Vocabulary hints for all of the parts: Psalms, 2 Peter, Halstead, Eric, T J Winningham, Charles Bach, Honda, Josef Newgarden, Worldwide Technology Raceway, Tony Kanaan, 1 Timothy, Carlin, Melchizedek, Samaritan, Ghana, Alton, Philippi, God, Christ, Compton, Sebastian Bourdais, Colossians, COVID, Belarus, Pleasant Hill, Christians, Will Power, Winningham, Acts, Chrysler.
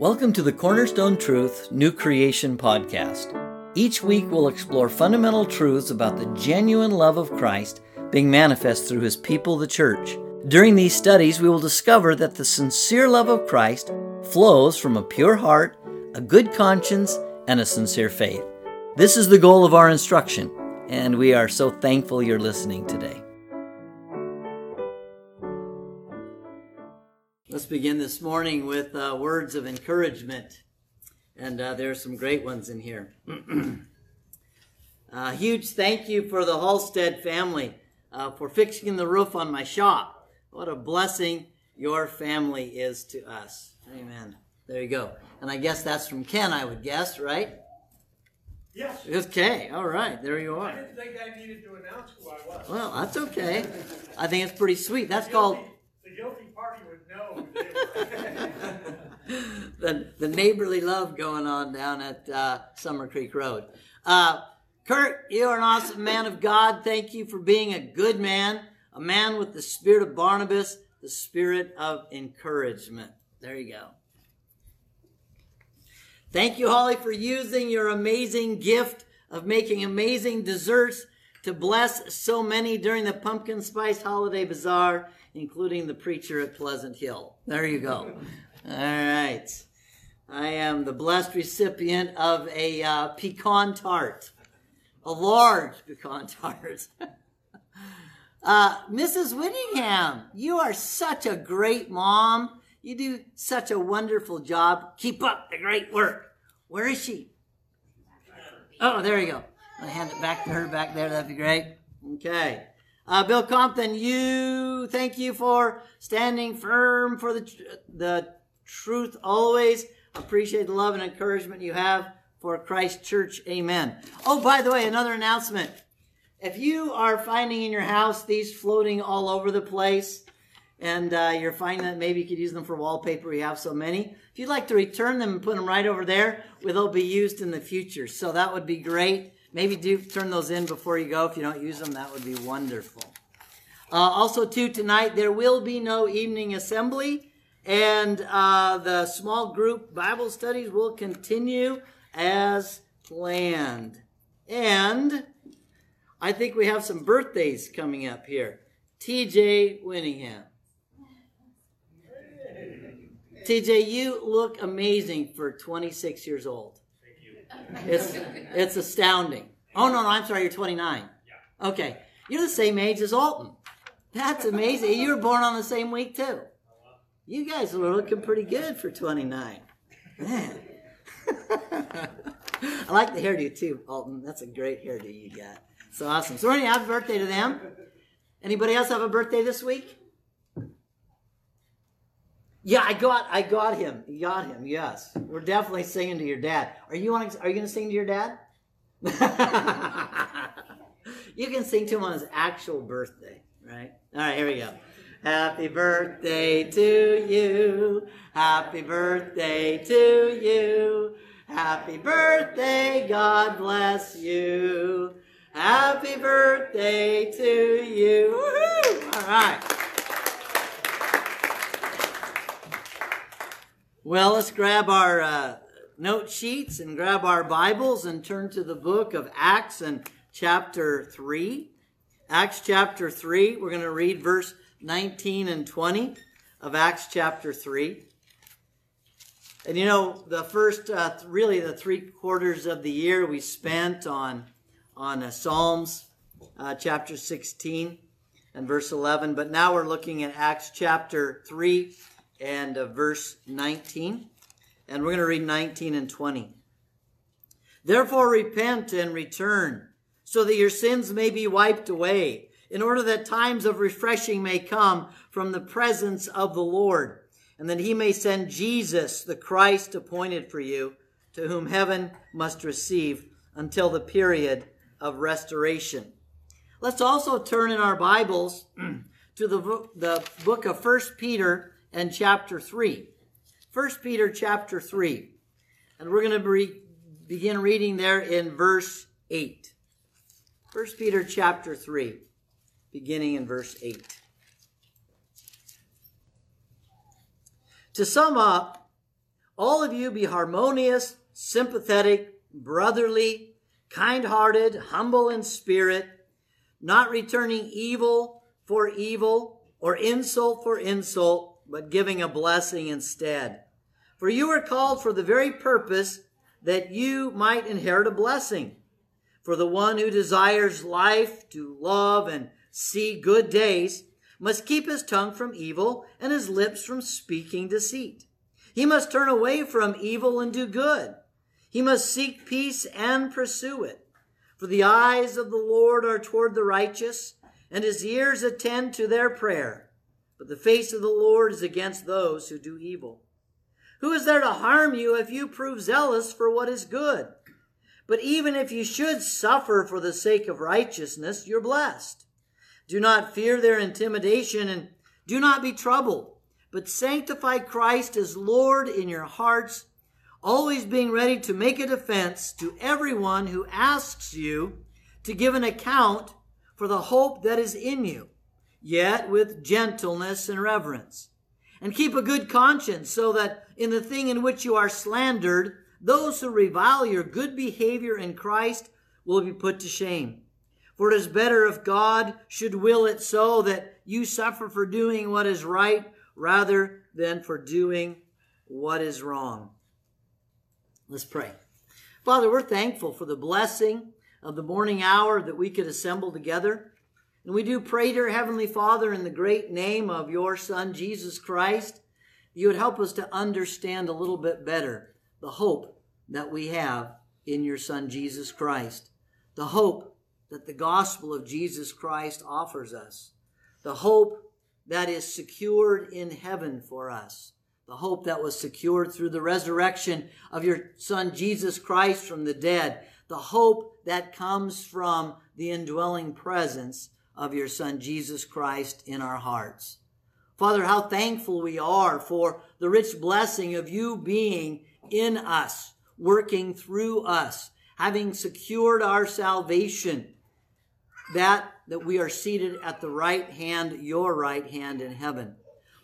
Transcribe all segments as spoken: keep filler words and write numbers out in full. Welcome to the Cornerstone Truth New Creation Podcast. Each week we'll explore fundamental truths about the genuine love of Christ being manifest through His people, the church. During these studies, we will discover that the sincere love of Christ flows from a pure heart, a good conscience, and a sincere faith. This is the goal of our instruction, and we are so thankful you're listening today. Let's begin this morning with uh, words of encouragement, and uh, there are some great ones in here. uh, huge thank you for the Halstead family uh, for fixing the roof on my shop. What a blessing your family is to us. Amen. There you go. And I guess that's from Ken, I would guess, right? Yes. Okay. All right. There you are. I didn't think I needed to announce who I was. Well, that's okay. I think it's pretty sweet. That's the guilty, called... The guilty party would know. the, the neighborly love going on down at uh, Summer Creek Road. Uh, Kurt, you're an awesome man of God. Thank you for being a good man, a man with the spirit of Barnabas, the spirit of encouragement. There you go. Thank you, Holly, for using your amazing gift of making amazing desserts to bless so many during the Pumpkin Spice Holiday Bazaar, including the preacher at Pleasant Hill. There you go. All right. I am the blessed recipient of a uh, pecan tart, a large pecan tart. uh, Missus Winningham, you are such a great mom. You do such a wonderful job. Keep up the great work. Where is she? Oh, there you go. I'll hand it back to her back there. That'd be great. Okay. Uh, Bill Compton, you, thank you for standing firm for the, tr- the truth always. Appreciate the love and encouragement you have for Christ Church. Amen. Oh, by the way, another announcement. If you are finding in your house these floating all over the place, and uh, you're finding that maybe you could use them for wallpaper. We have so many. If you'd like to return them and put them right over there, well, they'll be used in the future. So that would be great. Maybe do turn those in before you go. If you don't use them, that would be wonderful. Uh, also, too, tonight, there will be no evening assembly. And uh, the small group Bible studies will continue as planned. And I think we have some birthdays coming up here. T J Winningham. T J, you look amazing for twenty-six years old. Thank you. It's it's astounding. Oh, no, no, I'm sorry, you're twenty-nine. Yeah. Okay. You're the same age as Alton. That's amazing. You were born on the same week, too. You guys are looking pretty good for twenty-nine. Man. I like the hairdo, too, Alton. That's a great hairdo you got. So awesome. So, anyway, happy birthday to them. Anybody else have a birthday this week? Yeah, I got, I got him. You got him. Yes, we're definitely singing to your dad. Are you on? Are you going to sing to your dad? You can sing to him on his actual birthday, right? All right, here we go. Happy birthday to you. Happy birthday to you. Happy birthday. God bless you. Happy birthday to you. Woo-hoo! All right. Well, let's grab our uh, note sheets and grab our Bibles and turn to the book of Acts and chapter three. Acts chapter three, we're going to read verse nineteen and twenty of Acts chapter three. And you know, the first, uh, really the three quarters of the year we spent on, on uh, Psalms uh, chapter sixteen and verse eleven. But now we're looking at Acts chapter three. And uh, verse nineteen, and we're going to read nineteen and twenty. Therefore repent and return, so that your sins may be wiped away, in order that times of refreshing may come from the presence of the Lord, and that He may send Jesus, the Christ appointed for you, to whom heaven must receive until the period of restoration. Let's also turn in our Bibles to the, vo- the book of First Peter, and chapter three. First Peter chapter three. And we're going to be, begin reading there in verse eight. First Peter chapter three, beginning in verse eight. To sum up, all of you be harmonious, sympathetic, brotherly, kind-hearted, humble in spirit, not returning evil for evil or insult for insult, but giving a blessing instead. For you are called for the very purpose that you might inherit a blessing. For the one who desires life to love and see good days must keep his tongue from evil and his lips from speaking deceit. He must turn away from evil and do good. He must seek peace and pursue it. For the eyes of the Lord are toward the righteous, and his ears attend to their prayer. But the face of the Lord is against those who do evil. Who is there to harm you if you prove zealous for what is good? But even if you should suffer for the sake of righteousness, you're blessed. Do not fear their intimidation, and do not be troubled, but sanctify Christ as Lord in your hearts, always being ready to make a defense to everyone who asks you to give an account for the hope that is in you, yet with gentleness and reverence. And keep a good conscience, so that in the thing in which you are slandered, those who revile your good behavior in Christ will be put to shame. For it is better if God should will it so that you suffer for doing what is right rather than for doing what is wrong. Let's pray. Father, we're thankful for the blessing of the morning hour that we could assemble together. And we do pray, dear Heavenly Father, in the great name of your Son, Jesus Christ, you would help us to understand a little bit better the hope that we have in your Son, Jesus Christ, the hope that the gospel of Jesus Christ offers us, the hope that is secured in heaven for us, the hope that was secured through the resurrection of your Son, Jesus Christ, from the dead, the hope that comes from the indwelling presence of your Son, Jesus Christ, in our hearts. Father, how thankful we are for the rich blessing of you being in us, working through us, having secured our salvation, that, that we are seated at the right hand, your right hand in heaven.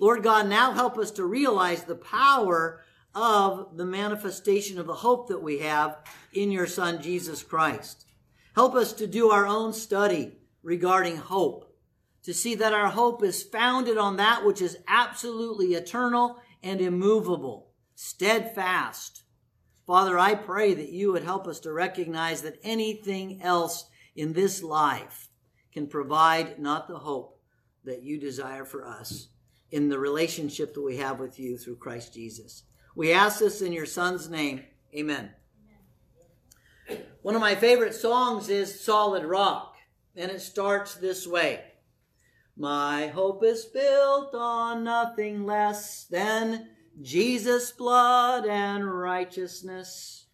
Lord God, now help us to realize the power of the manifestation of the hope that we have in your Son, Jesus Christ. Help us to do our own study regarding hope, to see that our hope is founded on that which is absolutely eternal and immovable, steadfast. Father, I pray that you would help us to recognize that anything else in this life can provide not the hope that you desire for us in the relationship that we have with you through Christ Jesus. We ask this in your Son's name. Amen. One of my favorite songs is Solid Rock. And it starts this way. My hope is built on nothing less than Jesus' blood and righteousness.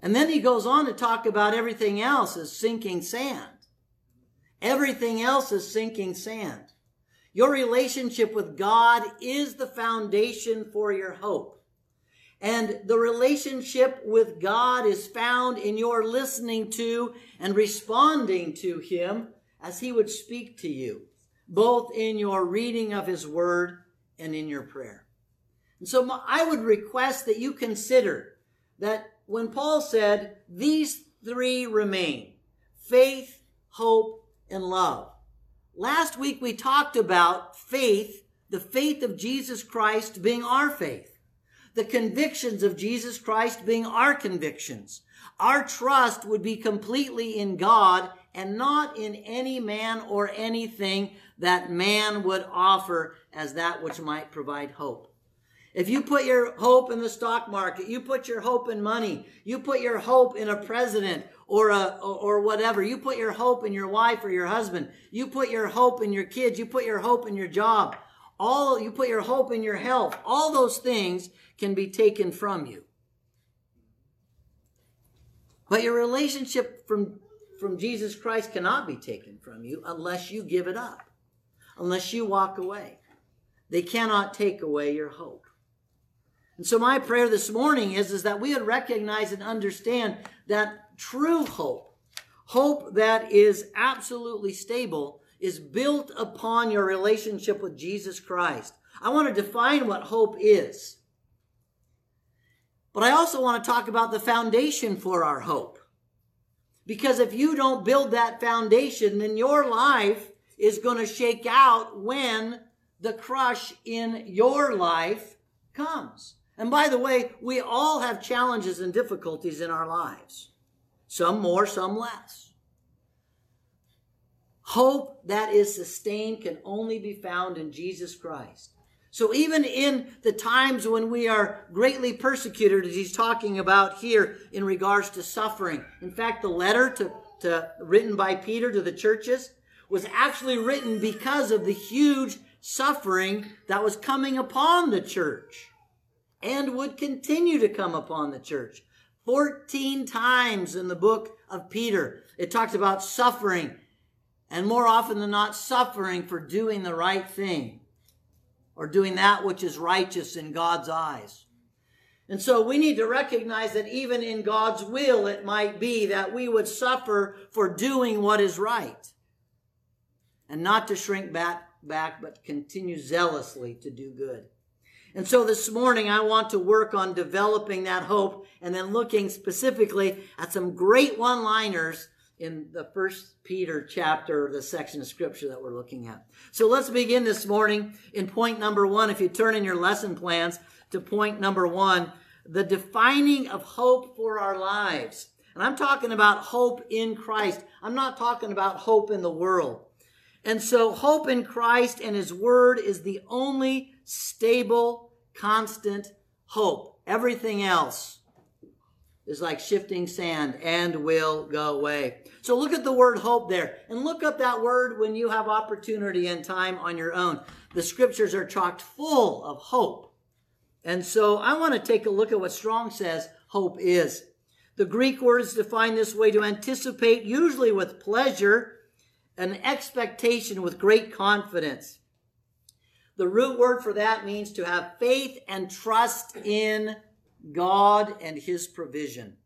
And then he goes on to talk about everything else is sinking sand. Everything else is sinking sand. Your relationship with God is the foundation for your hope. And the relationship with God is found in your listening to and responding to him as he would speak to you, both in your reading of his word and in your prayer. And so I would request that you consider that when Paul said, these three remain, faith, hope, and love. Last week we talked about faith, the faith of Jesus Christ being our faith. The convictions of Jesus Christ being our convictions. Our trust would be completely in God and not in any man or anything that man would offer as that which might provide hope. If you put your hope in the stock market, you put your hope in money, you put your hope in a president or a, or whatever, you put your hope in your wife or your husband, you put your hope in your kids, you put your hope in your job, all you put your hope in your health, all those things can be taken from you. But your relationship from, from Jesus Christ cannot be taken from you unless you give it up, unless you walk away. They cannot take away your hope. And so my prayer this morning is, is that we would recognize and understand that true hope, hope that is absolutely stable, is built upon your relationship with Jesus Christ. I want to define what hope is. But I also want to talk about the foundation for our hope. Because if you don't build that foundation, then your life is going to shake out when the crush in your life comes. And by the way, we all have challenges and difficulties in our lives. Some more, some less. Hope that is sustained can only be found in Jesus Christ. So even in the times when we are greatly persecuted, as he's talking about here in regards to suffering. In fact, the letter to, to written by Peter to the churches was actually written because of the huge suffering that was coming upon the church and would continue to come upon the church. fourteen times in the book of Peter, it talks about suffering, and more often than not, suffering for doing the right thing, or doing that which is righteous in God's eyes. And so we need to recognize that even in God's will, it might be that we would suffer for doing what is right, and not to shrink back, back, but continue zealously to do good. And so this morning, I want to work on developing that hope and then looking specifically at some great one-liners in the First Peter chapter, the section of scripture that we're looking at. So let's begin this morning in point number one. If you turn in your lesson plans to point number one, the defining of hope for our lives. And I'm talking about hope in Christ. I'm not talking about hope in the world. And so hope in Christ and his word is the only stable, constant hope. Everything else is like shifting sand and will go away. So look at the word hope there. And look up that word when you have opportunity and time on your own. The scriptures are chocked full of hope. And so I want to take a look at what Strong says hope is. The Greek word is defined this way: to anticipate, usually with pleasure, an expectation with great confidence. The root word for that means to have faith and trust in God and his provision.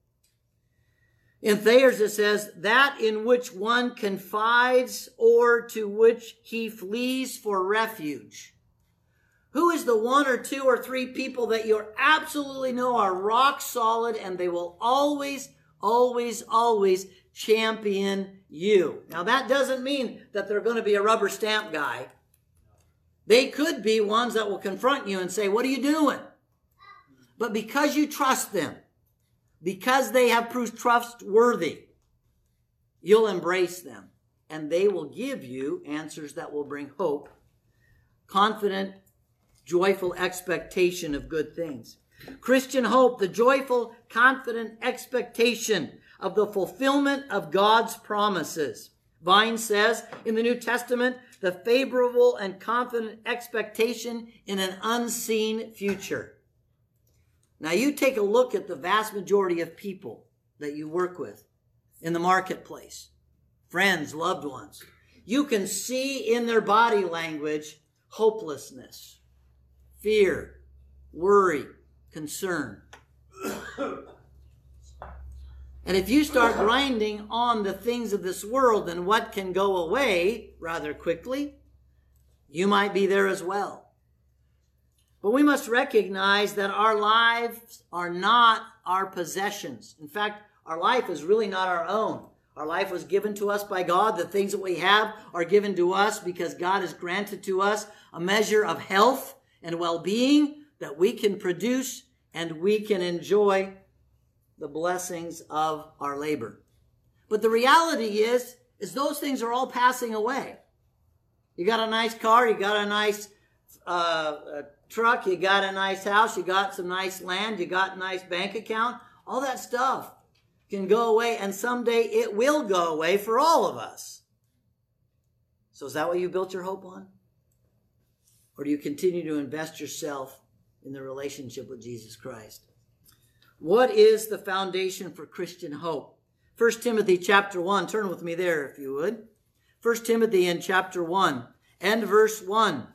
In Thayer's it says, that in which one confides or to which he flees for refuge. Who is the one or two or three people that you absolutely know are rock solid and they will always, always, always champion you? Now that doesn't mean that they're going to be a rubber stamp guy. They could be ones that will confront you and say, what are you doing? But because you trust them, because they have proved trustworthy, you'll embrace them. And they will give you answers that will bring hope, confident, joyful expectation of good things. Christian hope, the joyful, confident expectation of the fulfillment of God's promises. Vine says in the New Testament, the favorable and confident expectation in an unseen future. Now you take a look at the vast majority of people that you work with in the marketplace, friends, loved ones. You can see in their body language hopelessness, fear, worry, concern. And if you start grinding on the things of this world and what can go away rather quickly, you might be there as well. But we must recognize that our lives are not our possessions. In fact, our life is really not our own. Our life was given to us by God. The things that we have are given to us because God has granted to us a measure of health and well-being that we can produce and we can enjoy the blessings of our labor. But the reality is, is those things are all passing away. You got a nice car, you got a nice uh, a truck, you got a nice house, you got some nice land, you got a nice bank account. All that stuff can go away, and someday it will go away for all of us. So is that what you built your hope on? Or do you continue to invest yourself in the relationship with Jesus Christ? What is the foundation for Christian hope? First Timothy chapter one, turn with me there if you would. First Timothy in chapter one and verse one.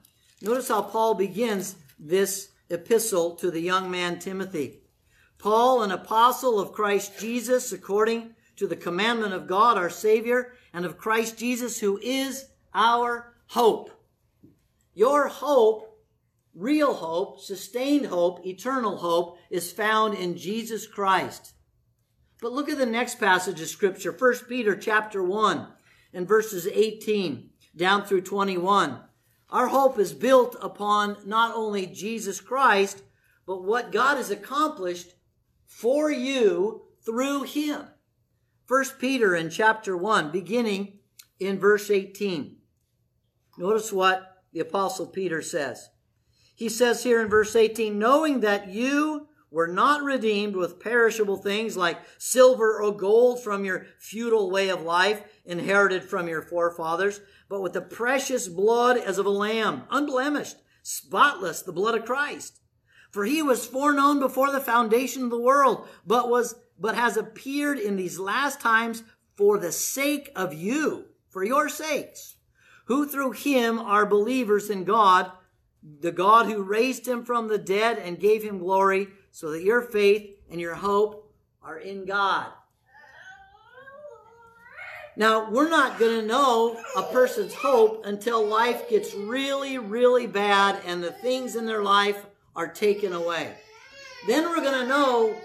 Notice how Paul begins this epistle to the young man Timothy. Paul, an apostle of Christ Jesus, according to the commandment of God, our Savior, and of Christ Jesus, who is our hope. Your hope real hope, sustained hope, eternal hope is found in Jesus Christ. But look at the next passage of Scripture, First Peter chapter one and verses eighteen down through twenty-one. Our hope is built upon not only Jesus Christ, but what God has accomplished for you through him. First Peter in chapter one, beginning in verse eighteen. Notice what the Apostle Peter says. He says here in verse eighteen, knowing that you were not redeemed with perishable things like silver or gold from your futile way of life inherited from your forefathers, but with the precious blood as of a lamb, unblemished, spotless, the blood of Christ. For he was foreknown before the foundation of the world, but was but has appeared in these last times for the sake of you, for your sakes, who through him are believers in God, the God who raised him from the dead and gave him glory, so that your faith and your hope are in God. Now, we're not going to know a person's hope until life gets really, really bad and the things in their life are taken away. Then we're going to know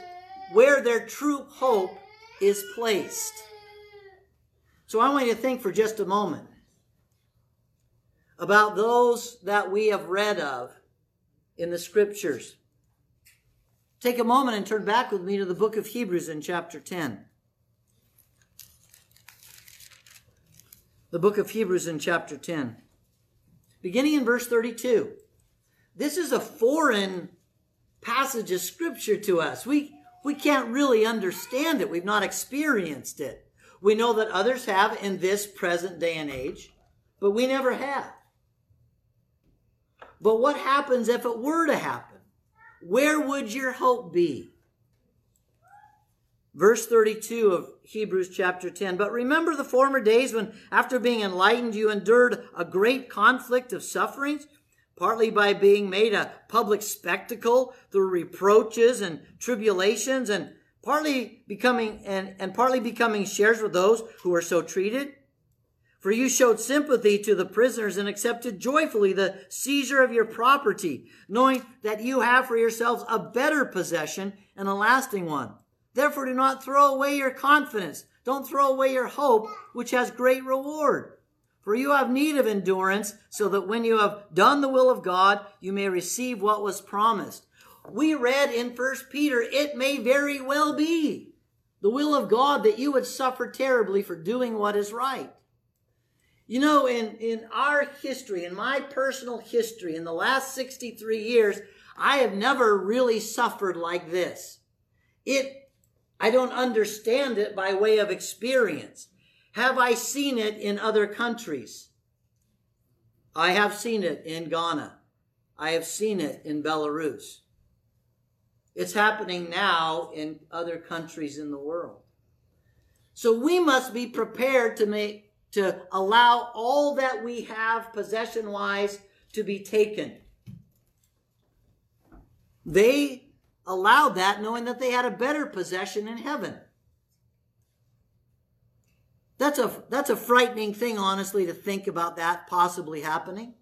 where their true hope is placed. So I want you to think for just a moment about those that we have read of in the Scriptures. Take a moment and turn back with me to the book of Hebrews in chapter ten. The book of Hebrews in chapter ten, beginning in verse thirty-two. This is a foreign passage of Scripture to us. We, we can't really understand it. We've not experienced it. We know that others have in this present day and age, but we never have. But what happens if it were to happen? Where would your hope be? Verse thirty-two of Hebrews chapter ten. But remember the former days when, after being enlightened, you endured a great conflict of sufferings, partly by being made a public spectacle through reproaches and tribulations, and partly becoming and, and partly becoming shares with those who were so treated. For you showed sympathy to the prisoners and accepted joyfully the seizure of your property, knowing that you have for yourselves a better possession and a lasting one. Therefore, do not throw away your confidence. Don't throw away your hope, which has great reward. For you have need of endurance, so that when you have done the will of God, you may receive what was promised. We read in First Peter, it may very well be the will of God that you would suffer terribly for doing what is right. You know, in, in our history, in my personal history, in the last sixty-three years, I have never really suffered like this. It I don't understand it by way of experience. Have I seen it in other countries? I have seen it in Ghana. I have seen it in Belarus. It's happening now in other countries in the world. So we must be prepared to make, to allow all that we have possession-wise to be taken. They allowed that, knowing that they had a better possession in heaven. That's a, that's a frightening thing, honestly, to think about that possibly happening.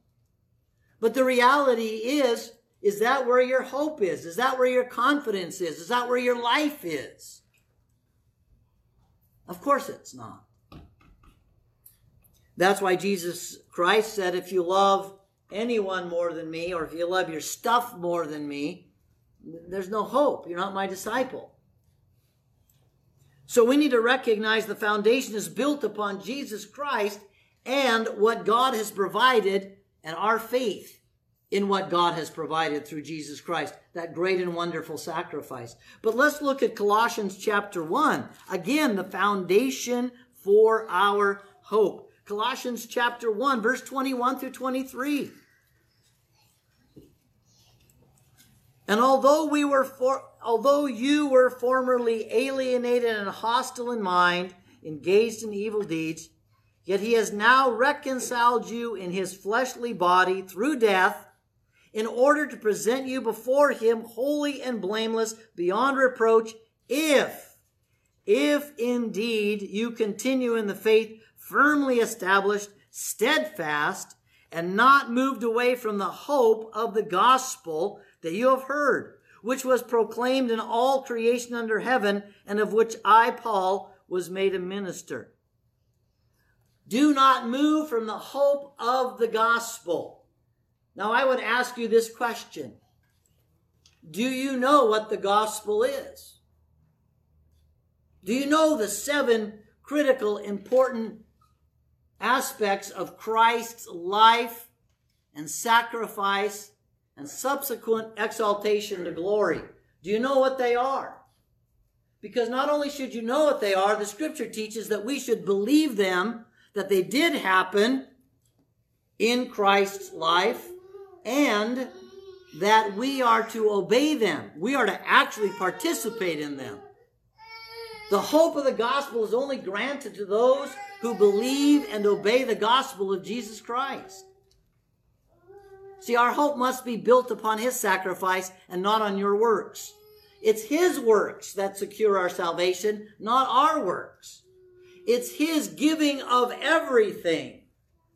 But the reality is, is that where your hope is? Is that where your confidence is? Is that where your life is? Of course it's not. That's why Jesus Christ said, if you love anyone more than me, or if you love your stuff more than me, there's no hope. You're not my disciple. So we need to recognize the foundation is built upon Jesus Christ and what God has provided, and our faith in what God has provided through Jesus Christ, that great and wonderful sacrifice. But let's look at Colossians chapter one. Again, the foundation for our hope. Colossians chapter one, verse twenty-one through twenty-three. And although we were for, although you were formerly alienated and hostile in mind, engaged in evil deeds, yet he has now reconciled you in his fleshly body through death, in order to present you before him holy and blameless, beyond reproach, if, if indeed you continue in the faith, firmly established, steadfast, and not moved away from the hope of the gospel that you have heard, which was proclaimed in all creation under heaven, and of which I, Paul, was made a minister. Do not move from the hope of the gospel. Now, I would ask you this question. Do you know what the gospel is? Do you know the seven critical, important aspects of Christ's life and sacrifice and subsequent exaltation to glory? Do you know what they are? Because not only should you know what they are, the scripture teaches that we should believe them, that they did happen in Christ's life, and that we are to obey them. We are to actually participate in them. The hope of the gospel is only granted to those who believe and obey the gospel of Jesus Christ. See, our hope must be built upon his sacrifice and not on your works. It's his works that secure our salvation, not our works. It's his giving of everything,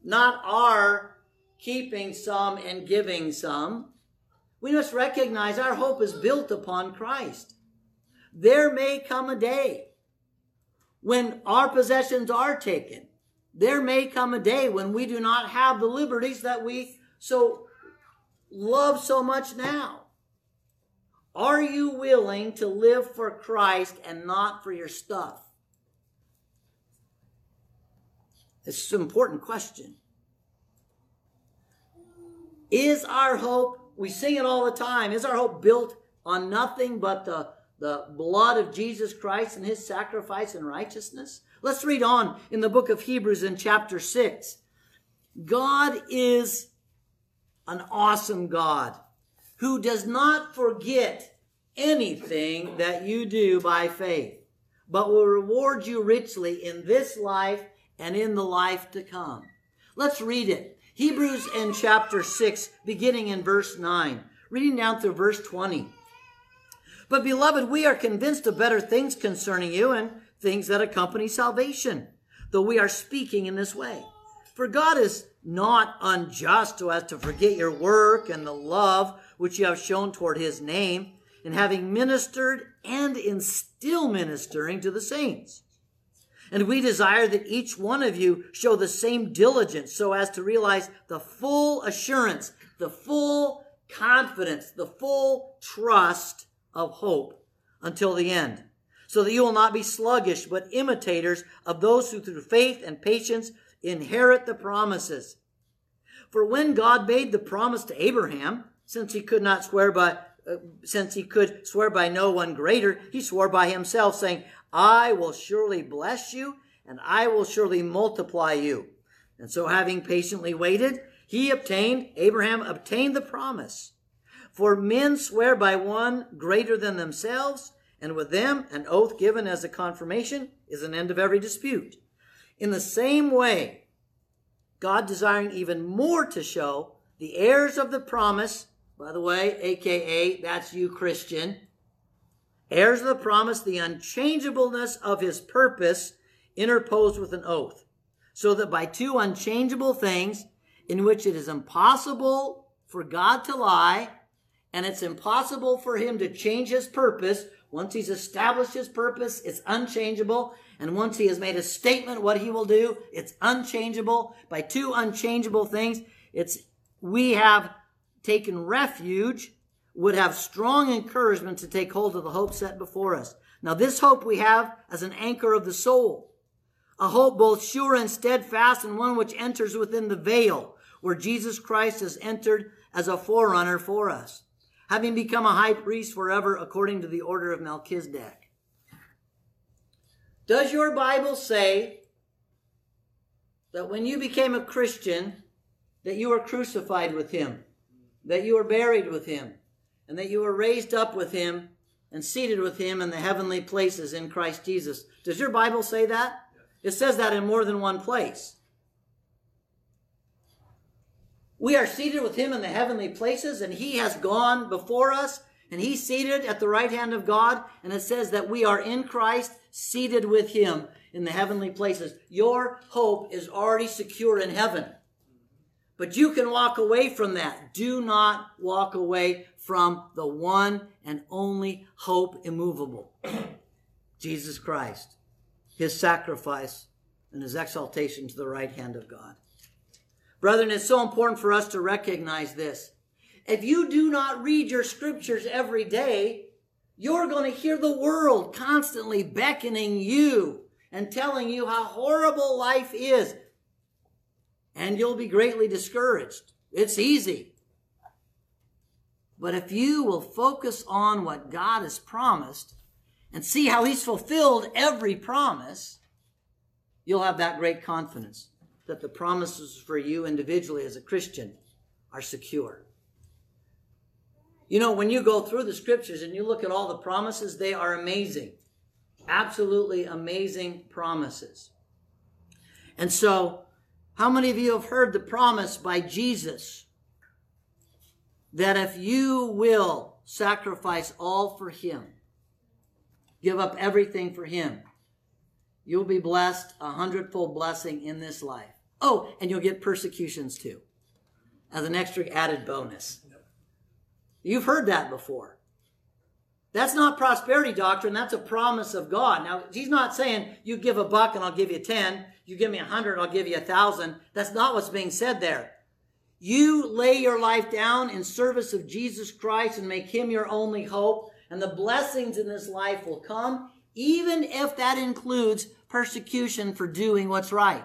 not our keeping some and giving some. We must recognize our hope is built upon Christ. There may come a day when our possessions are taken. There may come a day when we do not have the liberties that we so love so much now. Are you willing to live for Christ and not for your stuff? It's an important question. Is our hope, we sing it all the time, is our hope built on nothing but the The blood of Jesus Christ and his sacrifice and righteousness? Let's read on in the book of Hebrews in chapter six. God is an awesome God who does not forget anything that you do by faith, but will reward you richly in this life and in the life to come. Let's read it. Hebrews in chapter six, beginning in verse nine, reading down through verse twenty. But, beloved, we are convinced of better things concerning you and things that accompany salvation, though we are speaking in this way. For God is not unjust so as to forget your work and the love which you have shown toward his name, in having ministered and in still ministering to the saints. And we desire that each one of you show the same diligence so as to realize the full assurance, the full confidence, the full trust of hope until the end, so that you will not be sluggish, but imitators of those who through faith and patience inherit the promises. For when God made the promise to Abraham, since he could not swear by, uh, since he could swear by no one greater, he swore by himself, saying, I will surely bless you, and I will surely multiply you. And so having patiently waited, he obtained, Abraham obtained the promise. For men swear by one greater than themselves, and with them an oath given as a confirmation is an end of every dispute. In the same way, God desiring even more to show the heirs of the promise, by the way, A K A, that's you, Christian, heirs of the promise, the unchangeableness of his purpose interposed with an oath, so that by two unchangeable things in which it is impossible for God to lie, and it's impossible for him to change his purpose. Once he's established his purpose, it's unchangeable. And once he has made a statement what he will do, it's unchangeable. By two unchangeable things, it's we have taken refuge, would have strong encouragement to take hold of the hope set before us. Now this hope we have as an anchor of the soul, a hope both sure and steadfast, and one which enters within the veil, where Jesus Christ has entered as a forerunner for us, having become a high priest forever according to the order of Melchizedek. Does your Bible say that when you became a Christian, that you were crucified with him, that you were buried with him, and that you were raised up with him and seated with him in the heavenly places in Christ Jesus? Does your Bible say that? It says that in more than one place. We are seated with him in the heavenly places, and he has gone before us, and he's seated at the right hand of God, and it says that we are in Christ, seated with him in the heavenly places. Your hope is already secure in heaven. But you can walk away from that. Do not walk away from the one and only hope immovable, Jesus Christ, his sacrifice, and his exaltation to the right hand of God. Brethren, it's so important for us to recognize this. If you do not read your scriptures every day, you're going to hear the world constantly beckoning you and telling you how horrible life is. And you'll be greatly discouraged. It's easy. But if you will focus on what God has promised and see how he's fulfilled every promise, you'll have that great confidence that the promises for you individually as a Christian are secure. You know, when you go through the scriptures and you look at all the promises, they are amazing. Absolutely amazing promises. And so, how many of you have heard the promise by Jesus that if you will sacrifice all for him, give up everything for him, you'll be blessed a hundredfold blessing in this life. Oh, and you'll get persecutions too, as an extra added bonus. You've heard that before. That's not prosperity doctrine. That's a promise of God. Now, he's not saying you give a buck and I'll give you ten. You give me a hundred, I'll give you a thousand. That's not what's being said there. You lay your life down in service of Jesus Christ and make him your only hope, and the blessings in this life will come, even if that includes persecution for doing what's right.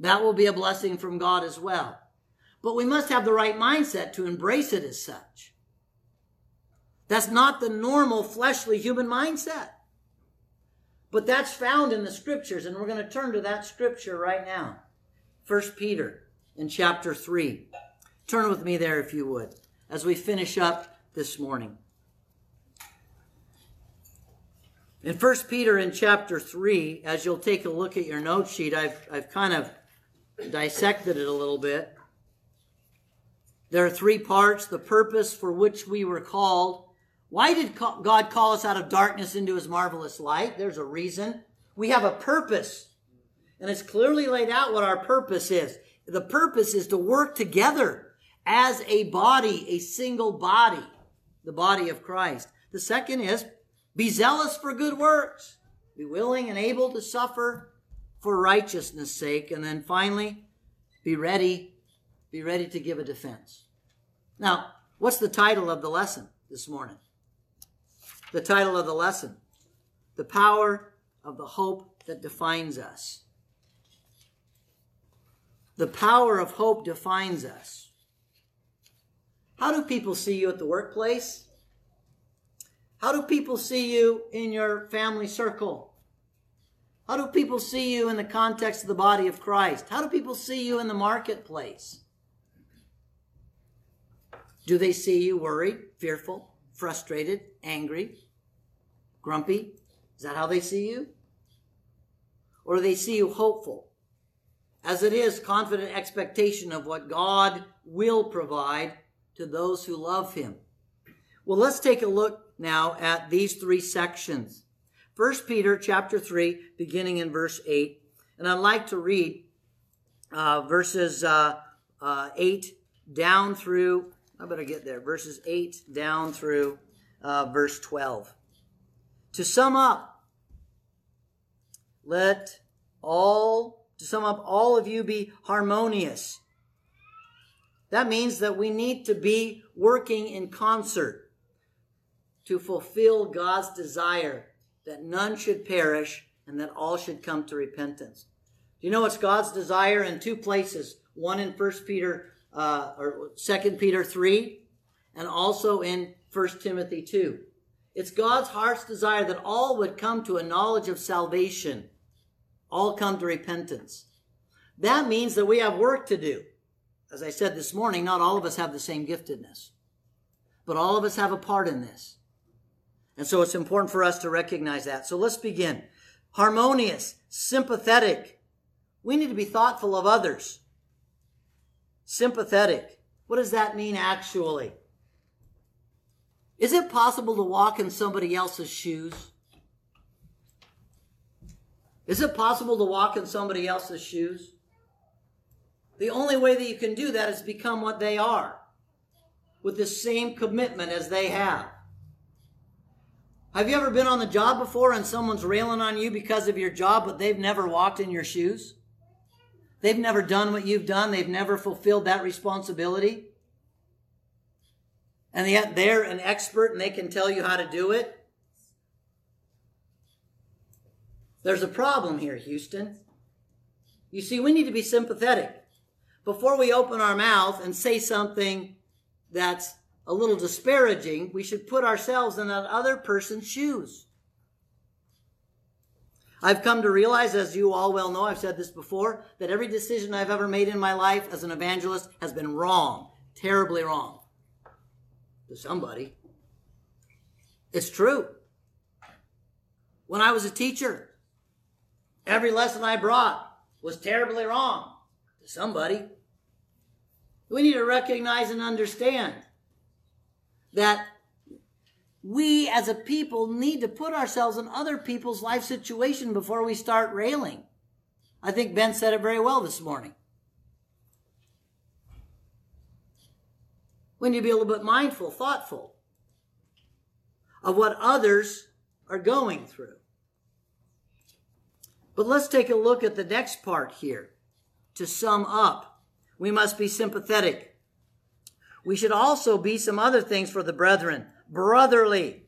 That will be a blessing from God as well. But we must have the right mindset to embrace it as such. That's not the normal fleshly human mindset. But that's found in the scriptures, and we're going to turn to that scripture right now. First Peter in chapter three. Turn with me there if you would, as we finish up this morning. In First Peter in chapter three, as you'll take a look at your note sheet, I've, I've kind of dissected it a little bit. There are three parts: the purpose for which we were called. Why did God call us out of darkness into his marvelous light? There's a reason. We have a purpose. And it's clearly laid out what our purpose is. The purpose is to work together as a body, a single body, the body of Christ. The second is, be zealous for good works. Be willing and able to suffer for righteousness' sake. And then finally, be ready, be ready to give a defense. Now, what's the title of the lesson this morning? The title of the lesson: The Power of the Hope That Defines Us. The power of hope defines us. How do people see you at the workplace? How do people see you in your family circle? How do people see you in the context of the body of Christ? How do people see you in the marketplace? Do they see you worried, fearful, frustrated, angry, grumpy? Is that how they see you? Or do they see you hopeful? As it is, confident expectation of what God will provide to those who love him. Well, let's take a look now at these three sections. First Peter chapter three, beginning in verse eight. And I'd like to read uh, verses uh, uh, eight down through... I better get there. Verses eight down through uh, verse twelve. To sum up, let all, to sum up, all of you be harmonious. That means that we need to be working in concert to fulfill God's desire that none should perish and that all should come to repentance. Do you know it's God's desire in two places? One in First Peter Uh, or Second Peter three, and also in First Timothy two. It's God's heart's desire that all would come to a knowledge of salvation, all come to repentance. That means that we have work to do. As I said this morning, not all of us have the same giftedness, but all of us have a part in this. And so it's important for us to recognize that. So let's begin. Harmonious, sympathetic. We need to be thoughtful of others. Sympathetic. What does that mean actually? Is it possible to walk in somebody else's shoes? Is it possible to walk in somebody else's shoes? The only way that you can do that is become what they are, with the same commitment as they have. Have you ever been on the job before and someone's railing on you because of your job, but they've never walked in your shoes? They've never done what you've done. They've never fulfilled that responsibility. And yet they're an expert and they can tell you how to do it. There's a problem here, Houston. You see, we need to be sympathetic. Before we open our mouth and say something that's a little disparaging, we should put ourselves in that other person's shoes. I've come to realize, as you all well know, I've said this before, that every decision I've ever made in my life as an evangelist has been wrong, terribly wrong. To somebody. It's true. When I was a teacher, every lesson I brought was terribly wrong to somebody. We need to recognize and understand that we as a people need to put ourselves in other people's life situation before we start railing. I think Ben said it very well this morning. We need to be a little bit mindful, thoughtful of what others are going through. But let's take a look at the next part here. To sum up, we must be sympathetic. We should also be some other things for the brethren. Brotherly.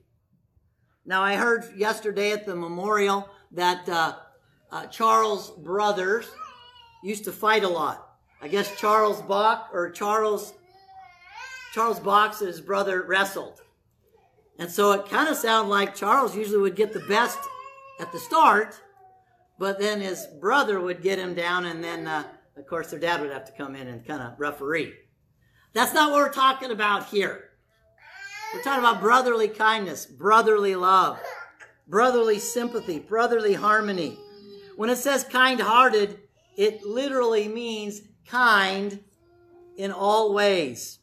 Now, I heard yesterday at the memorial that uh, uh, Charles' brothers used to fight a lot. I guess Charles Bach or Charles... Charles Bach and his brother wrestled. And so it kind of sounded like Charles usually would get the best at the start, but then his brother would get him down, and then, uh, of course, their dad would have to come in and kind of referee. That's not what we're talking about here. We're talking about brotherly kindness, brotherly love, brotherly sympathy, brotherly harmony. When it says kind-hearted, it literally means kind in all ways.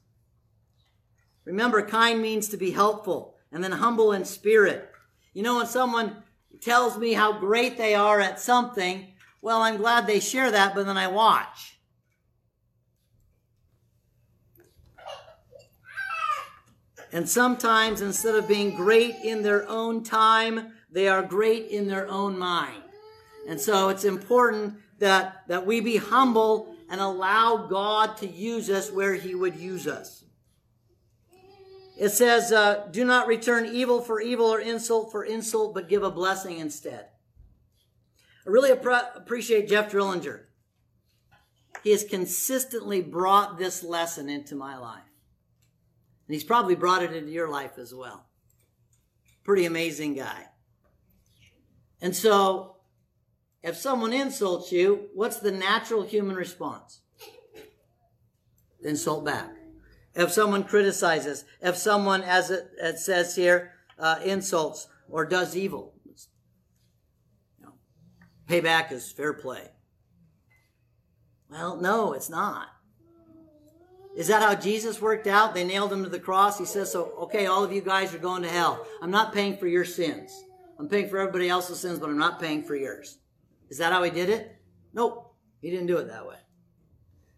Remember, kind means to be helpful, and then humble in spirit. You know, when someone tells me how great they are at something, well, I'm glad they share that, but then I watch. And sometimes, instead of being great in their own time, they are great in their own mind. And so it's important that, that we be humble and allow God to use us where He would use us. It says, uh, do not return evil for evil or insult for insult, but give a blessing instead. I really ap- appreciate Jeff Drillinger. He has consistently brought this lesson into my life. And he's probably brought it into your life as well. Pretty amazing guy. And so, if someone insults you, what's the natural human response? Insult back. If someone criticizes, if someone, as it, it says here, uh, insults or does evil, you know, payback is fair play. Well, no, it's not. Is that how Jesus worked out? They nailed him to the cross. He says, so, okay, all of you guys are going to hell. I'm not paying for your sins. I'm paying for everybody else's sins, but I'm not paying for yours. Is that how he did it? Nope. He didn't do it that way.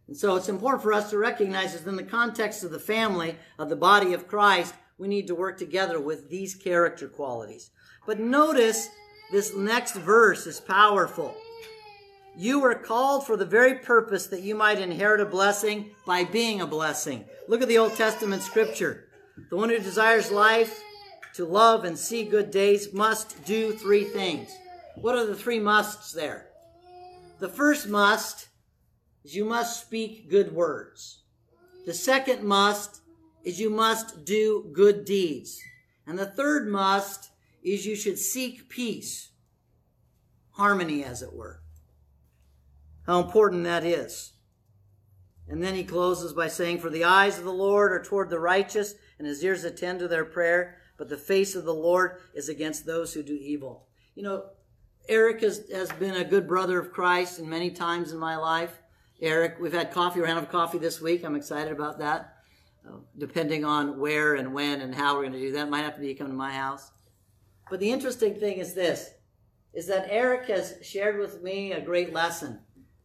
And so it's important for us to recognize that in the context of the family, of the body of Christ, we need to work together with these character qualities. But notice this next verse is powerful. You were called for the very purpose that you might inherit a blessing by being a blessing. Look at the Old Testament scripture. The one who desires life, to love and see good days, must do three things. What are the three musts there? The first must is you must speak good words. The second must is you must do good deeds. And the third must is you should seek peace, harmony as it were. How important that is. And then he closes by saying, for the eyes of the Lord are toward the righteous, and his ears attend to their prayer, but the face of the Lord is against those who do evil. You know, Eric has, has been a good brother of Christ and many times in my life. Eric, we've had coffee, a round of coffee this week. I'm excited about that. Uh, depending on where and when and how we're going to do that. Might have to be coming to my house. But the interesting thing is this, is that Eric has shared with me a great lesson. And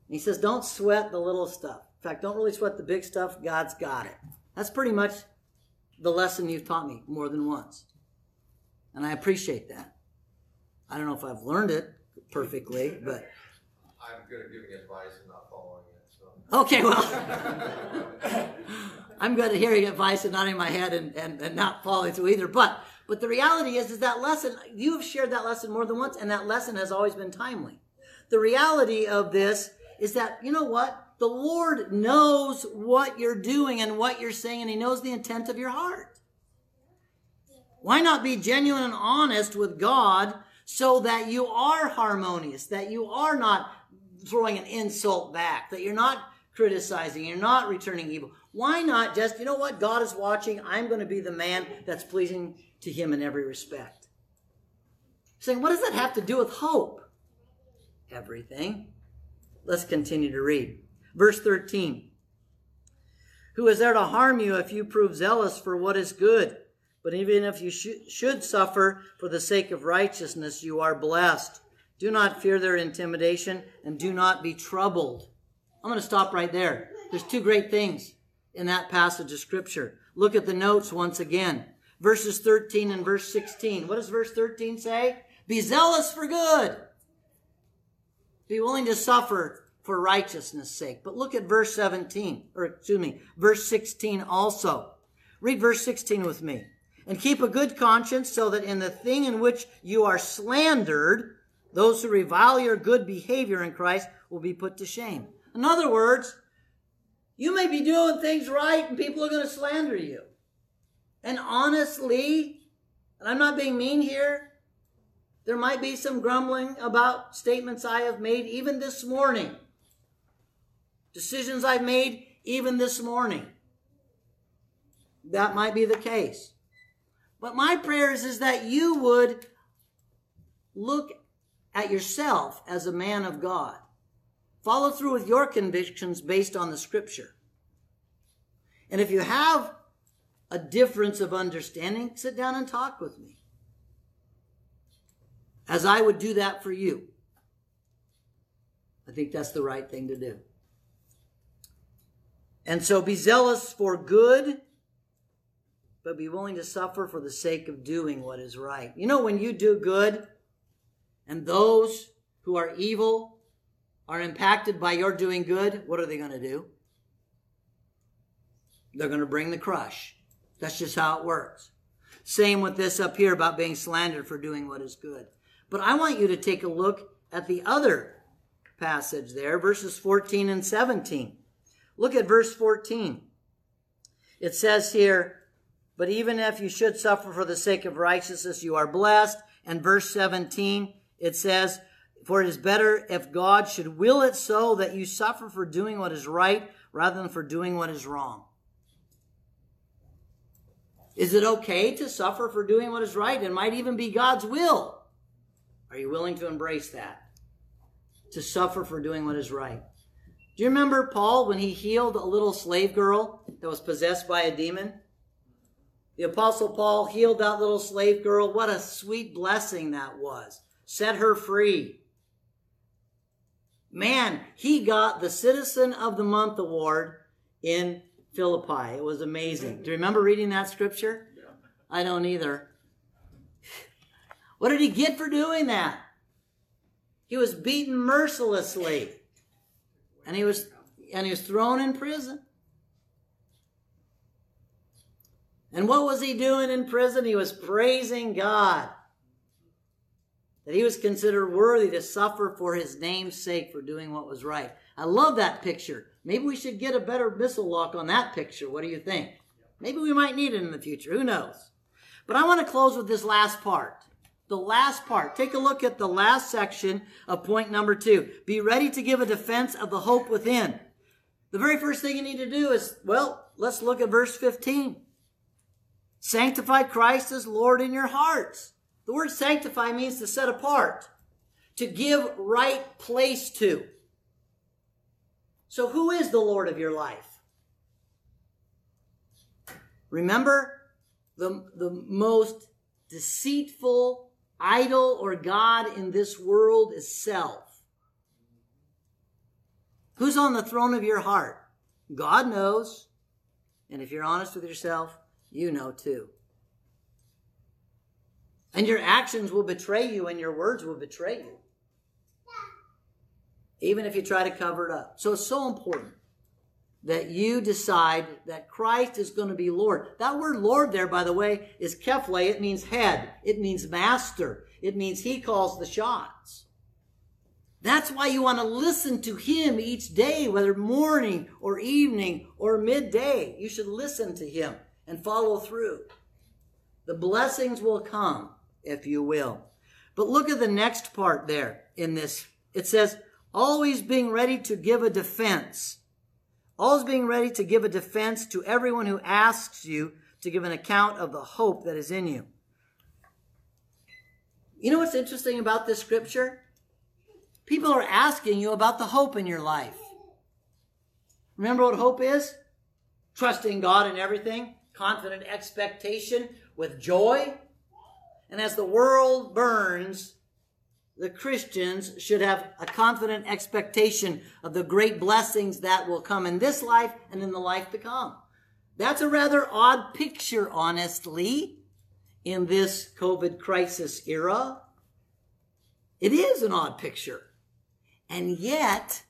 he says, don't sweat the little stuff. In fact, don't really sweat the big stuff. God's got it. That's pretty much the lesson you've taught me more than once. And I appreciate that. I don't know if I've learned it perfectly, but... I'm good at giving advice and not following it. So. Okay, well... I'm good at hearing advice and nodding my head and, and, and not following through either. But but the reality is, is that lesson, you have shared that lesson more than once, and that lesson has always been timely. The reality of this is that, you know what? The Lord knows what you're doing and what you're saying, and He knows the intent of your heart. Why not be genuine and honest with God so that you are harmonious, that you are not throwing an insult back, that you're not criticizing, you're not returning evil? Why not just, you know what, God is watching, I'm going to be the man that's pleasing to Him in every respect. Saying, what does that have to do with hope? Everything. Let's continue to read. Verse thirteen, who is there to harm you if you prove zealous for what is good? But even if you sh- should suffer for the sake of righteousness, you are blessed. Do not fear their intimidation, and do not be troubled. I'm going to stop right there. There's two great things in that passage of Scripture. Look at the notes once again. Verses thirteen and verse sixteen. What does verse thirteen say? Be zealous for good. Be willing to suffer for righteousness' sake. But look at verse seventeen, or excuse me, verse sixteen also. Read verse sixteen with me. And keep a good conscience, so that in the thing in which you are slandered, those who revile your good behavior in Christ will be put to shame. In other words, you may be doing things right and people are going to slander you. And honestly, and I'm not being mean here, there might be some grumbling about statements I have made even this morning. Decisions I've made even this morning. That might be the case. But my prayer is, is that you would look at yourself as a man of God. Follow through with your convictions based on the Scripture. And if you have a difference of understanding, sit down and talk with me, as I would do that for you. I think that's the right thing to do. And so be zealous for good, but be willing to suffer for the sake of doing what is right. You know, when you do good and those who are evil are impacted by your doing good, what are they going to do? They're going to bring the crush. That's just how it works. Same with this up here about being slandered for doing what is good. But I want you to take a look at the other passage there, verses fourteen and seventeen. Look at verse fourteen. It says here, but even if you should suffer for the sake of righteousness, you are blessed. And verse seventeen, it says, for it is better if God should will it so that you suffer for doing what is right rather than for doing what is wrong. Is it okay to suffer for doing what is right? It might even be God's will. Are you willing to embrace that? To suffer for doing what is right. Do you remember Paul when he healed a little slave girl that was possessed by a demon? The Apostle Paul healed that little slave girl. What a sweet blessing that was. Set her free. Man, he got the Citizen of the Month award in Philippi. It was amazing. Do you remember reading that scripture? Yeah. I don't either. What did he get for doing that? He was beaten mercilessly. And he was and he was thrown in prison. And what was he doing in prison? He was praising God. That he was considered worthy to suffer for His name's sake for doing what was right. I love that picture. Maybe we should get a better missile lock on that picture. What do you think? Maybe we might need it in the future. Who knows? But I want to close with this last part. The last part. Take a look at the last section of point number two. Be ready to give a defense of the hope within. The very first thing you need to do is, well, let's look at verse fifteen. Sanctify Christ as Lord in your hearts. The word sanctify means to set apart, to give right place to. So who is the Lord of your life? Remember, the, the most deceitful idol or god in this world is self. Who's on the throne of your heart? God knows, and if you're honest with yourself, you know too. And your actions will betray you, and your words will betray you, even if you try to cover it up. So it's so important that you decide that Christ is going to be Lord. That word Lord there, by the way, is kephale. It means head. It means master. It means he calls the shots. That's why you want to listen to him each day, whether morning or evening or midday. You should listen to him and follow through. The blessings will come, if you will. But look at the next part there in this. It says, always being ready to give a defense. Always being ready to give a defense to everyone who asks you to give an account of the hope that is in you. You know what's interesting about this scripture? People are asking you about the hope in your life. Remember what hope is? Trusting God in everything, confident expectation with joy. And as the world burns, the Christians should have a confident expectation of the great blessings that will come in this life and in the life to come. That's a rather odd picture, honestly, in this COVID crisis era. It is an odd picture. And yet,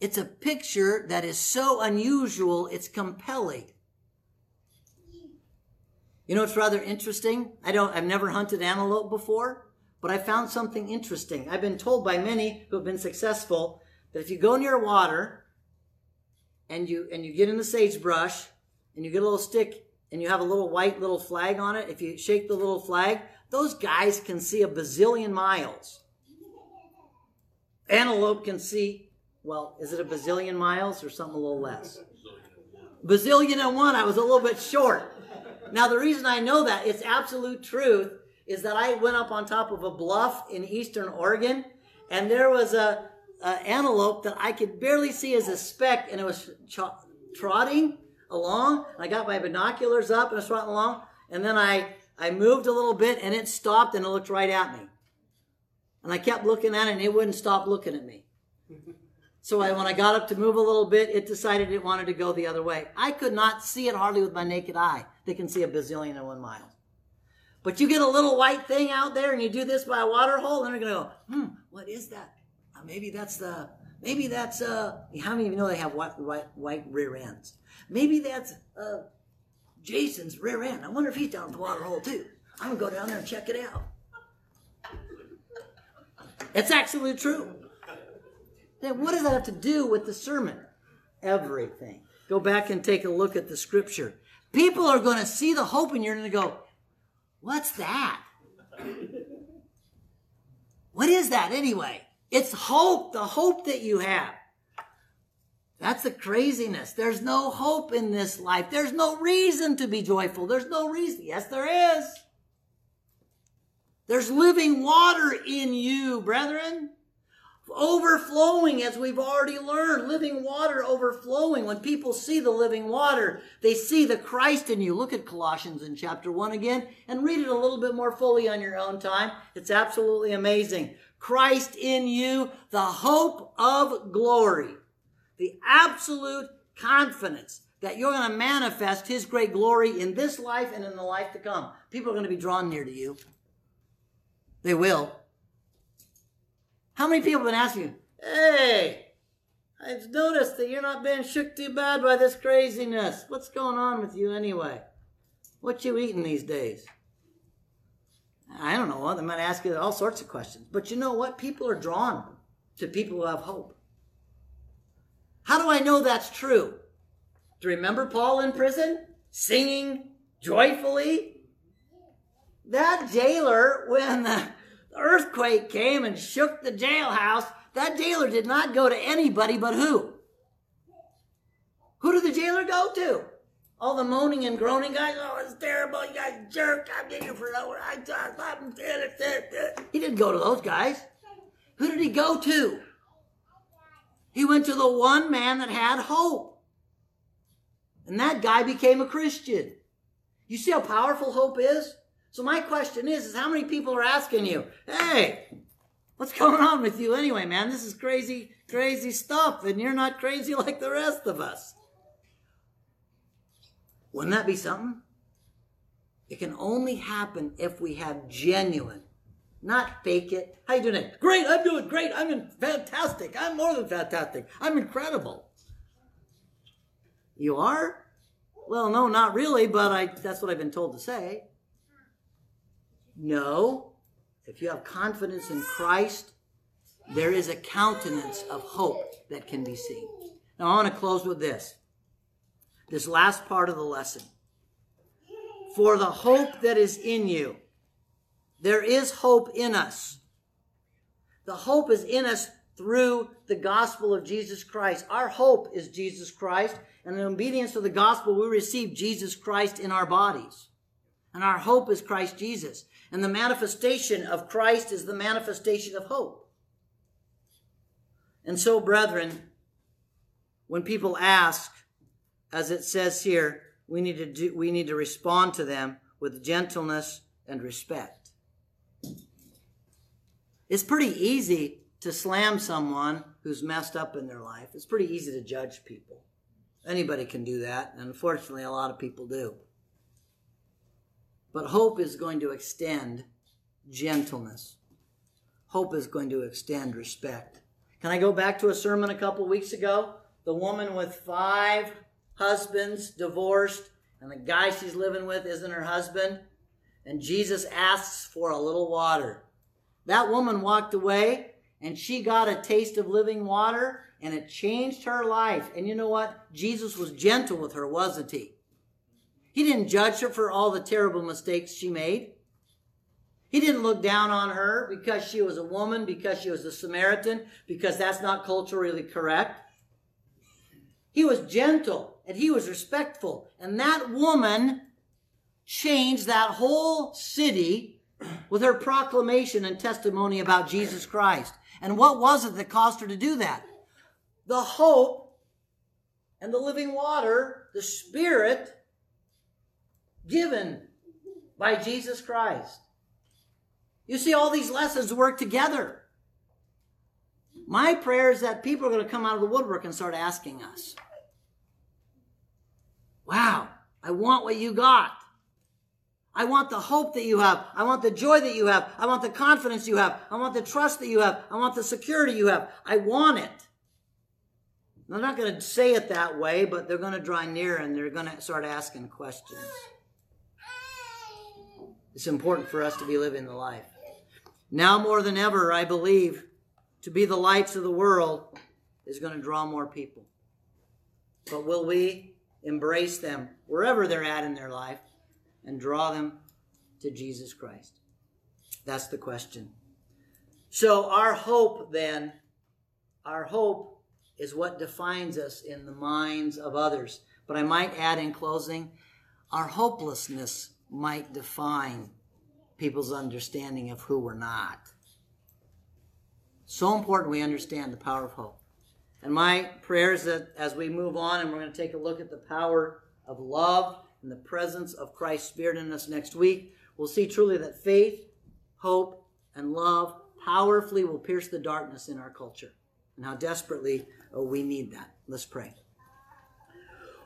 it's a picture that is so unusual, it's compelling. You know, it's rather interesting. I don't, I've never hunted antelope before, but I found something interesting. I've been told by many who have been successful that if you go near water and you, and you get in the sagebrush and you get a little stick and you have a little white little flag on it, if you shake the little flag, those guys can see a bazillion miles. Antelope can see, well, is it a bazillion miles or something a little less? Bazillion and one, I was a little bit short. Now, the reason I know that, it's absolute truth, is that I went up on top of a bluff in eastern Oregon, and there was a, a antelope that I could barely see as a speck, and it was ch- trotting along. I got my binoculars up, and it was trotting along, and then I, I moved a little bit, and it stopped, and it looked right at me. And I kept looking at it, and it wouldn't stop looking at me. So I, when I got up to move a little bit, it decided it wanted to go the other way. I could not see it hardly with my naked eye. They can see a bazillion in one mile. But you get a little white thing out there, and you do this by a water hole, and they're going to go, hmm, what is that? Uh, maybe that's the, maybe that's, uh, how many of you know they have white, white, white rear ends? Maybe that's uh, Jason's rear end. I wonder if he's down at the water hole, too. I'm going to go down there and check it out. It's absolutely true. Then what does that have to do with the sermon? Everything. Go back and take a look at the scripture. People are going to see the hope in you and go, what's that? What is that anyway? It's hope, the hope that you have. That's the craziness. There's no hope in this life. There's no reason to be joyful. There's no reason. Yes, there is. There's living water in you, brethren. Overflowing, as we've already learned. Living water overflowing. When people see the living water, they see the Christ in you. Look at Colossians in chapter one again and read it a little bit more fully on your own time. It's absolutely amazing. Christ in you, the hope of glory. The absolute confidence that you're going to manifest his great glory in this life and in the life to come. People are going to be drawn near to you. They will. How many people have been asking you, hey, I've noticed that you're not being shook too bad by this craziness. What's going on with you anyway? What you eating these days? I don't know. They might ask you all sorts of questions. But you know what? People are drawn to people who have hope. How do I know that's true? Do you remember Paul in prison? Singing joyfully? That jailer, when the earthquake came and shook the jailhouse, that jailer did not go to anybody but who? Who did the jailer go to? All the moaning and groaning guys, oh, it's terrible, you guys jerk, I'm in here for nowhere, I just, I'm dead, dead, dead. He didn't go to those guys. Who did he go to? He went to the one man that had hope. And that guy became a Christian. You see how powerful hope is? So my question is, is how many people are asking you, hey, what's going on with you anyway, man? This is crazy, crazy stuff, and you're not crazy like the rest of us. Wouldn't that be something? It can only happen if we have genuine, not fake it. How you doing today? Great, I'm doing great. I'm in fantastic. I'm more than fantastic. I'm incredible. You are? Well, no, not really, but I, that's what I've been told to say. No. If you have confidence in Christ, there is a countenance of hope that can be seen. Now, I want to close with this. This last part of the lesson. For the hope that is in you. There is hope in us. The hope is in us through the gospel of Jesus Christ. Our hope is Jesus Christ. And in obedience to the gospel, we receive Jesus Christ in our bodies. And our hope is Christ Jesus. And the manifestation of Christ is the manifestation of hope. And so, brethren, when people ask, as it says here, we need to do, we need to respond to them with gentleness and respect. It's pretty easy to slam someone who's messed up in their life. It's pretty easy to judge people. Anybody can do that, and unfortunately a lot of people do. But hope is going to extend gentleness. Hope is going to extend respect. Can I go back to a sermon a couple weeks ago? The woman with five husbands, divorced, and the guy she's living with isn't her husband. And Jesus asks for a little water. That woman walked away, and she got a taste of living water, and it changed her life. And you know what? Jesus was gentle with her, wasn't he? He didn't judge her for all the terrible mistakes she made. He didn't look down on her because she was a woman, because she was a Samaritan, because that's not culturally correct. He was gentle and he was respectful. And that woman changed that whole city with her proclamation and testimony about Jesus Christ. And what was it that caused her to do that? The hope and the living water, the Spirit given by Jesus Christ. You see, all these lessons work together. My prayer is that people are going to come out of the woodwork and start asking us, wow, I want what you got. I want the hope that you have. I want the joy that you have. I want the confidence you have. I want the trust that you have. I want the security you have. I want it. They're not going to say it that way, but they're going to draw near and they're going to start asking questions. It's important for us to be living the life. Now more than ever, I believe, to be the lights of the world is going to draw more people. But will we embrace them wherever they're at in their life and draw them to Jesus Christ? That's the question. So our hope then, our hope is what defines us in the minds of others. But I might add in closing, our hopelessness might define people's understanding of who we're not. So important we understand the power of hope. And my prayer is that as we move on, and we're going to take a look at the power of love and the presence of Christ's Spirit in us next week, we'll see truly that faith, hope, and love powerfully will pierce the darkness in our culture. And how desperately oh, we need that. Let's pray.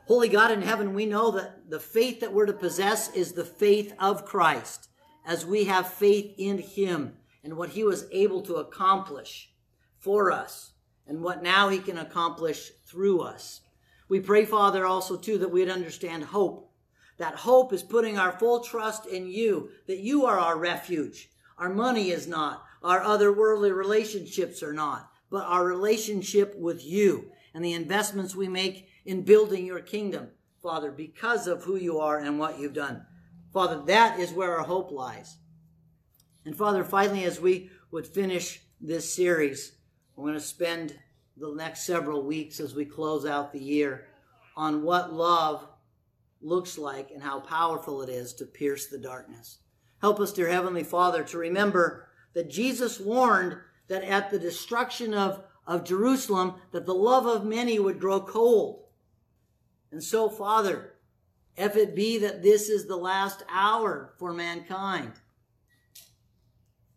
Holy God in heaven, we know that the faith that we're to possess is the faith of Christ, as we have faith in him and what he was able to accomplish for us and what now he can accomplish through us. We pray, Father, also too, that we'd understand hope. That hope is putting our full trust in you, that you are our refuge. Our money is not. Our otherworldly relationships are not. But our relationship with you and the investments we make in building your kingdom, Father, because of who you are and what you've done. Father, that is where our hope lies. And Father, finally, as we would finish this series, we're going to spend the next several weeks as we close out the year on what love looks like and how powerful it is to pierce the darkness. Help us, dear Heavenly Father, to remember that Jesus warned that at the destruction of, of Jerusalem, that the love of many would grow cold. And so, Father, if it be that this is the last hour for mankind,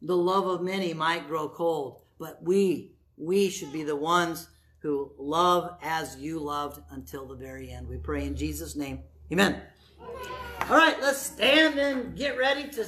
the love of many might grow cold, but we, we should be the ones who love as you loved until the very end. We pray in Jesus' name. Amen. All right, let's stand and get ready to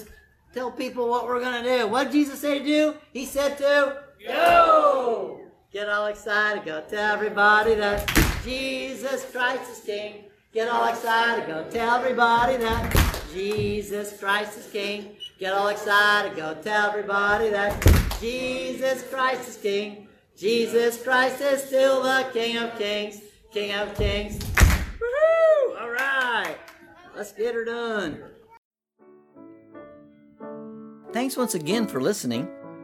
tell people what we're going to do. What did Jesus say to do? He said to go. Get all excited. Go tell everybody that Jesus Christ is King. Get all excited. Go tell everybody that Jesus Christ is King. Get all excited. Go tell everybody that Jesus Christ is King. Jesus Christ is still the King of Kings. King of Kings. Woo-hoo! All right. Let's get her done. Thanks once again for listening.